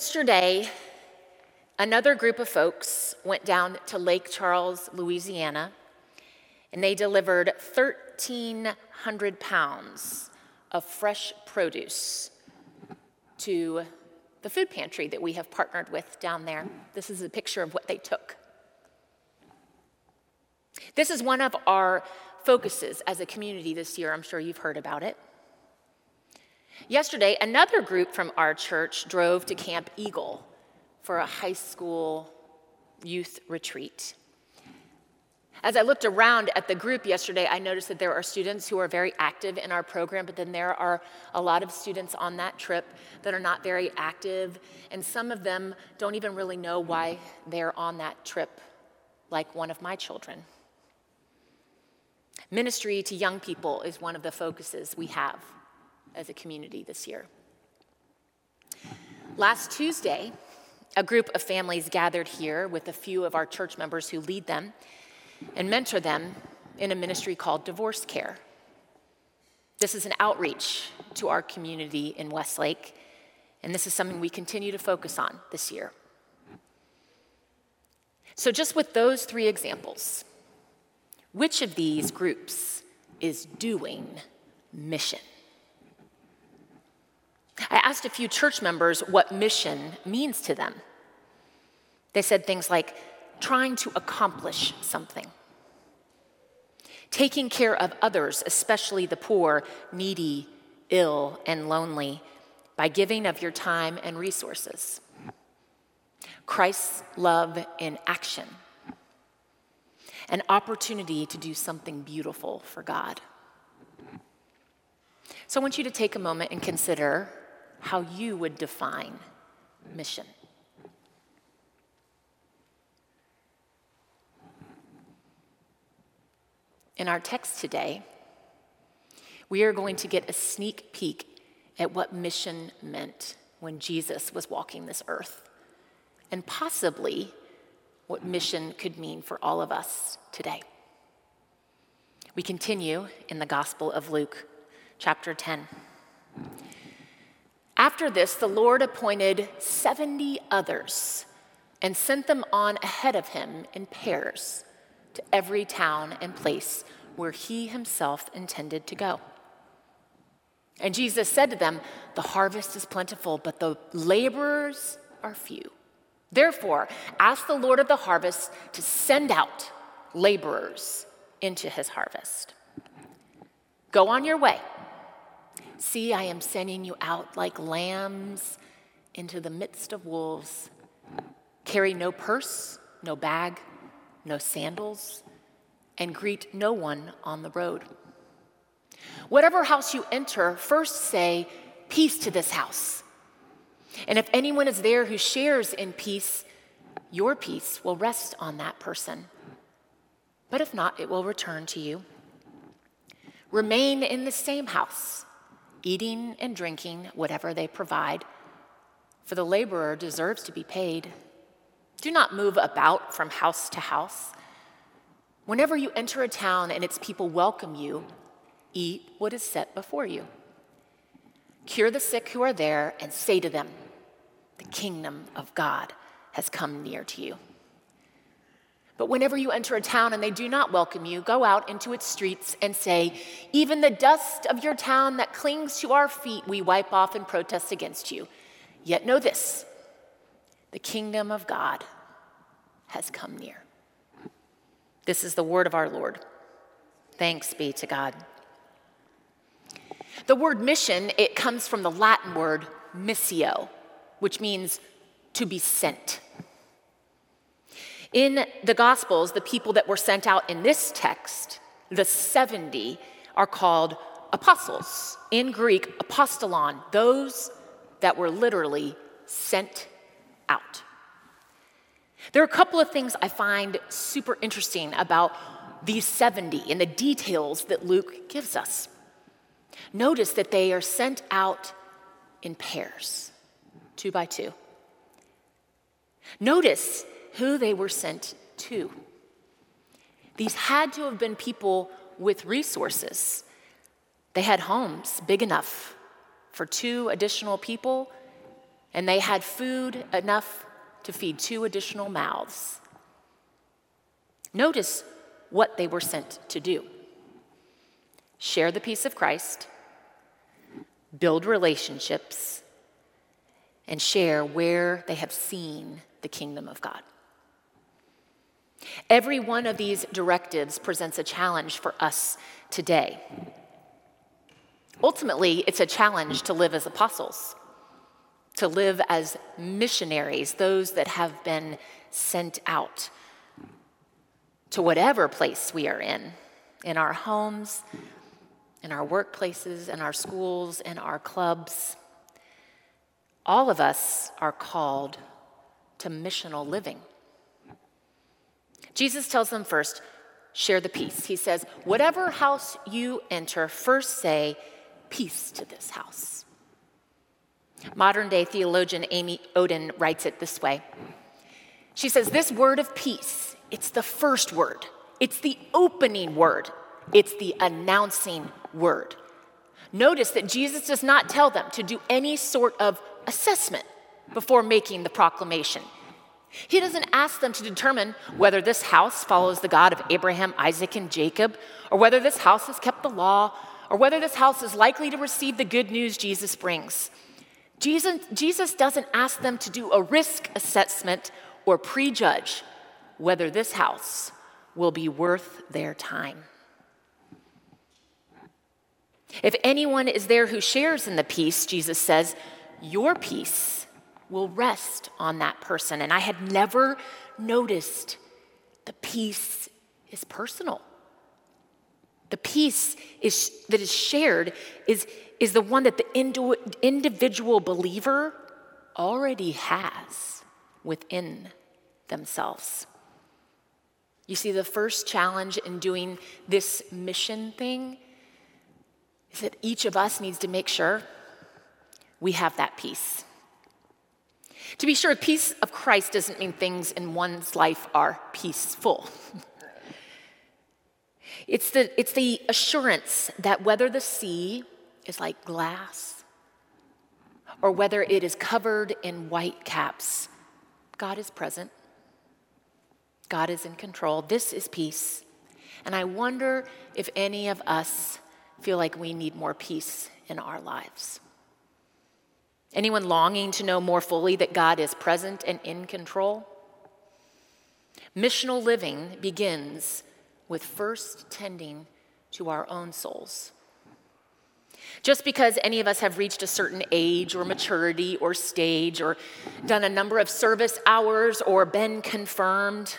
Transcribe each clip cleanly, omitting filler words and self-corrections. Yesterday, another group of folks went down to Lake Charles, Louisiana, and they delivered 1,300 pounds of fresh produce to the food pantry that we have partnered with down there. This is a picture of what they took. This is one of our focuses as a community this year. I'm sure you've heard about it. Yesterday, another group from our church drove to Camp Eagle for a high school youth retreat. As I looked around at the group yesterday, I noticed that there are students who are very active in our program, but then there are a lot of students on that trip that are not very active, and some of them don't even really know why they're on that trip, like one of my children. Ministry to young people is one of the focuses we have as a community this year. Last Tuesday, a group of families gathered here with a few of our church members who lead them and mentor them in a ministry called Divorce Care. This is an outreach to our community in Westlake, and this is something we continue to focus on this year. So just with those three examples, which of these groups is doing mission? I asked a few church members what mission means to them. They said things like trying to accomplish something, taking care of others, especially the poor, needy, ill, and lonely, by giving of your time and resources. Christ's love in action, an opportunity to do something beautiful for God. So I want you to take a moment and consider how you would define mission. In our text today, we are going to get a sneak peek at what mission meant when Jesus was walking this earth, and possibly what mission could mean for all of us today. We continue in the Gospel of Luke, chapter 10. After this, the Lord appointed 70 others and sent them on ahead of him in pairs to every town and place where he himself intended to go. And Jesus said to them, "The harvest is plentiful, but the laborers are few. Therefore, ask the Lord of the harvest to send out laborers into his harvest. Go on your way. See, I am sending you out like lambs into the midst of wolves. Carry no purse, no bag, no sandals, and greet no one on the road. Whatever house you enter, first say, 'Peace to this house.' And if anyone is there who shares in peace, your peace will rest on that person. But if not, it will return to you. Remain in the same house, eating and drinking whatever they provide, for the laborer deserves to be paid. Do not move about from house to house. Whenever you enter a town and its people welcome you, eat what is set before you. Cure the sick who are there and say to them, 'The kingdom of God has come near to you.' But whenever you enter a town and they do not welcome you, go out into its streets and say, 'Even the dust of your town that clings to our feet we wipe off in protest against you. Yet know this, the kingdom of God has come near.'" This is the word of our Lord. Thanks be to God. The word mission, it comes from the Latin word missio, which means to be sent. In the Gospels, the people that were sent out in this text, the 70, are called apostles. In Greek, apostolon, those that were literally sent out. There are a couple of things I find super interesting about these 70 and the details that Luke gives us. Notice that they are sent out in pairs, 2 by 2. Notice who they were sent to. These had to have been people with resources. They had homes big enough for 2 additional people and they had food enough to feed 2 additional mouths. Notice what they were sent to do. Share the peace of Christ, build relationships, and share where they have seen the kingdom of God. Every one of these directives presents a challenge for us today. Ultimately, it's a challenge to live as apostles, to live as missionaries, those that have been sent out to whatever place we are in our homes, in our workplaces, in our schools, in our clubs. All of us are called to missional living. Jesus tells them first, share the peace. He says, whatever house you enter, first say, peace to this house. Modern-day theologian Amy Oden writes it this way. She says, this word of peace, it's the first word. It's the opening word. It's the announcing word. Notice that Jesus does not tell them to do any sort of assessment before making the proclamation. He doesn't ask them to determine whether this house follows the God of Abraham, Isaac, and Jacob, or whether this house has kept the law, or whether this house is likely to receive the good news Jesus brings. Jesus doesn't ask them to do a risk assessment or prejudge whether this house will be worth their time. If anyone is there who shares in the peace, Jesus says, your peace will rest on that person. And I had never noticed the peace is personal. The peace that is shared is the one that the individual believer already has within themselves. You see, the first challenge in doing this mission thing is that each of us needs to make sure we have that peace. To be sure, peace of Christ doesn't mean things in one's life are peaceful. It's the assurance that whether the sea is like glass or whether it is covered in white caps, God is present. God is in control. This is peace. And I wonder if any of us feel like we need more peace in our lives. Anyone longing to know more fully that God is present and in control? Missional living begins with first tending to our own souls. Just because any of us have reached a certain age or maturity or stage or done a number of service hours or been confirmed,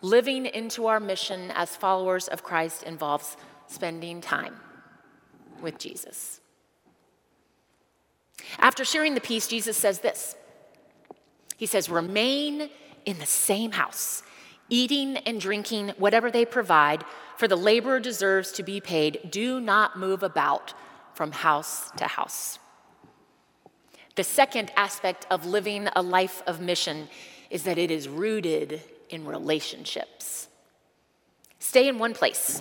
living into our mission as followers of Christ involves spending time with Jesus. After sharing the peace, Jesus says this. He says, remain in the same house, eating and drinking whatever they provide, for the laborer deserves to be paid. Do not move about from house to house. The second aspect of living a life of mission is that it is rooted in relationships. Stay in one place.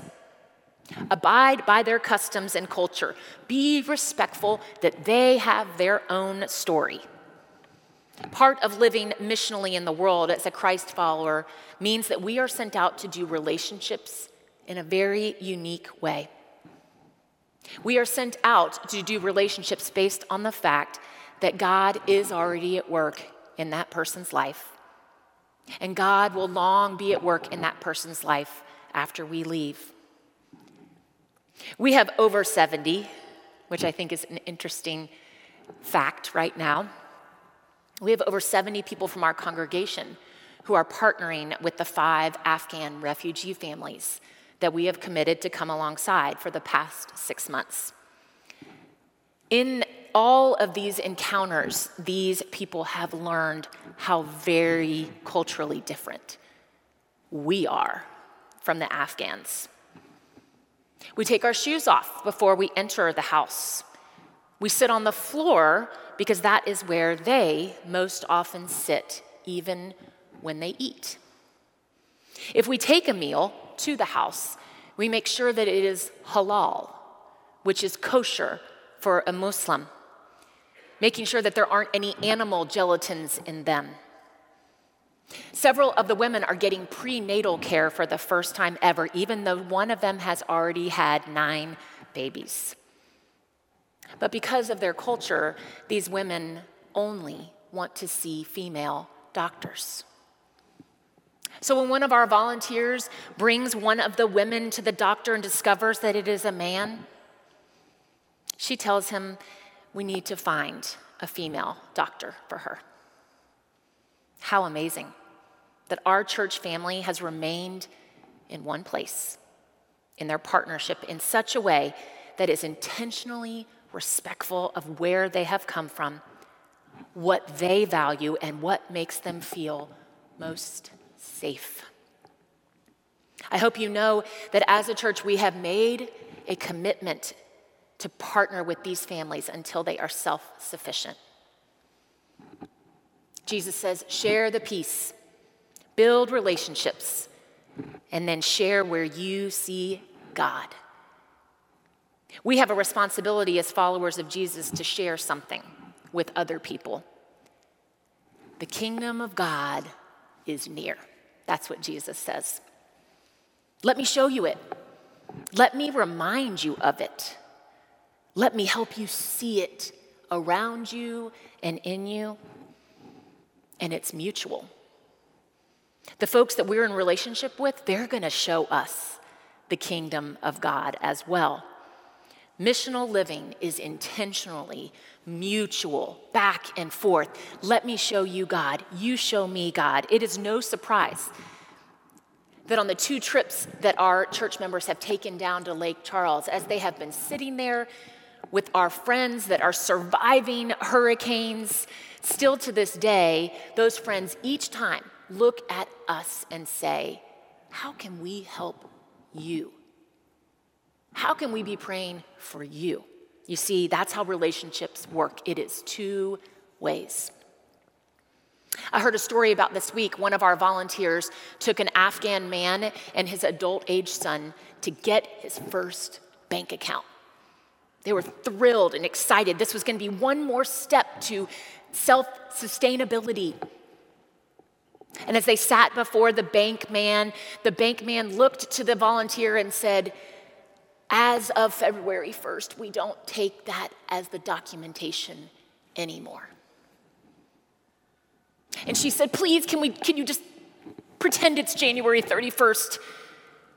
Abide by their customs and culture. Be respectful that they have their own story. Part of living missionally in the world as a Christ follower means that we are sent out to do relationships in a very unique way. We are sent out to do relationships based on the fact that God is already at work in that person's life, and God will long be at work in that person's life after we leave. We have over 70, which I think is an interesting fact right now. We have over 70 people from our congregation who are partnering with the 5 Afghan refugee families that we have committed to come alongside for the past 6 months. In all of these encounters, these people have learned how very culturally different we are from the Afghans. We take our shoes off before we enter the house. We sit on the floor because that is where they most often sit, even when they eat. If we take a meal to the house, we make sure that it is halal, which is kosher for a Muslim. making sure that there aren't any animal gelatins in them. Several of the women are getting prenatal care for the first time ever, even though one of them has already had 9 babies. But because of their culture, these women only want to see female doctors. So when one of our volunteers brings one of the women to the doctor and discovers that it is a man, she tells him, "We need to find a female doctor for her." How amazing that our church family has remained in one place, in their partnership, in such a way that is intentionally respectful of where they have come from, what they value, and what makes them feel most safe. I hope you know that as a church, we have made a commitment to partner with these families until they are self-sufficient. Jesus says, share the peace, build relationships, and then share where you see God. We have a responsibility as followers of Jesus to share something with other people. The kingdom of God is near. That's what Jesus says. Let me show you it. Let me remind you of it. Let me help you see it around you and in you. And it's mutual. The folks that we're in relationship with, they're going to show us the kingdom of God as well. Missional living is intentionally mutual, back and forth. Let me show you God. You show me God. It is no surprise that on the 2 trips that our church members have taken down to Lake Charles, as they have been sitting there with our friends that are surviving hurricanes, still to this day, those friends each time look at us and say, how can we help you? How can we be praying for you? You see, that's how relationships work. It is 2 ways. I heard a story about this week. One of our volunteers took an Afghan man and his adult-age son to get his first bank account. They were thrilled and excited. This was going to be one more step to self-sustainability. And as they sat before the bank man looked to the volunteer and said, as of February 1st, we don't take that as the documentation anymore. And she said, please, can you just pretend it's January 31st?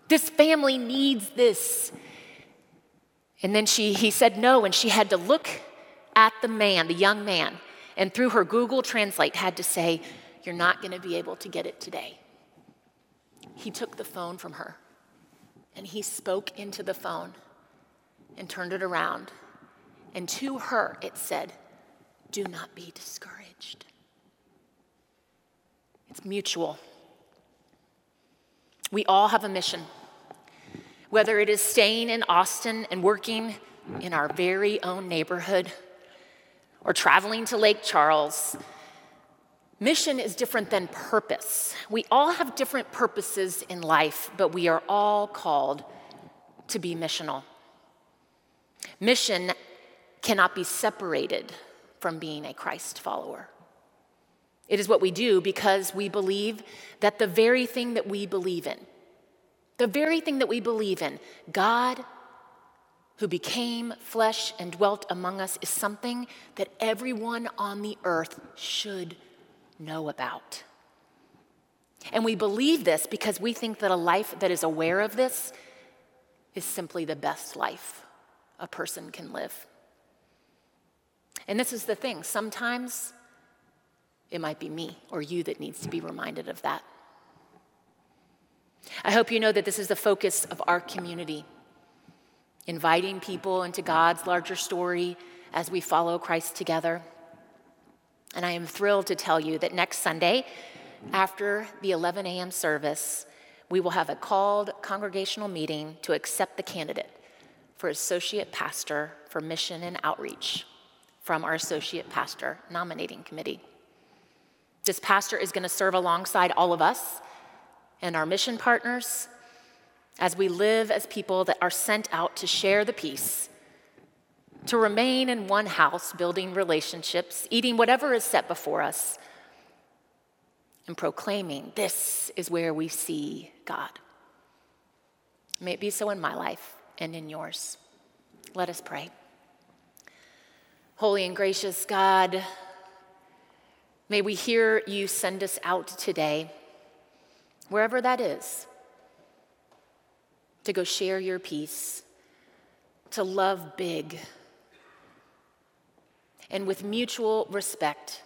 This family needs this. And then he said no, and she had to look at the young man, and through her Google Translate had to say, you're not going to be able to get it today. He took the phone from her. And he spoke into the phone and turned it around. And to her, it said, do not be discouraged. It's mutual. We all have a mission, whether it is staying in Austin and working in our very own neighborhood or traveling to Lake Charles. Mission is different than purpose. We all have different purposes in life, but we are all called to be missional. Mission cannot be separated from being a Christ follower. It is what we do because we believe that the very thing that we believe in, God, who became flesh and dwelt among us, is something that everyone on the earth should know about. And we believe this because we think that a life that is aware of this is simply the best life a person can live. And this is the thing. Sometimes it might be me or you that needs to be reminded of that. I hope you know that this is the focus of our community, inviting people into God's larger story as we follow Christ together. And I am thrilled to tell you that next Sunday, after the 11 a.m. service, we will have a called congregational meeting to accept the candidate for associate pastor for mission and outreach from our associate pastor nominating committee. This pastor is going to serve alongside all of us and our mission partners as we live as people that are sent out to share the peace to remain in one house, building relationships, eating whatever is set before us, and proclaiming, this is where we see God. May it be so in my life and in yours. Let us pray. Holy and gracious God, may we hear you send us out today, wherever that is, to go share your peace, to love big, and with mutual respect,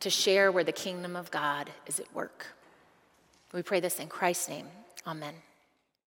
to share where the kingdom of God is at work. We pray this in Christ's name. Amen.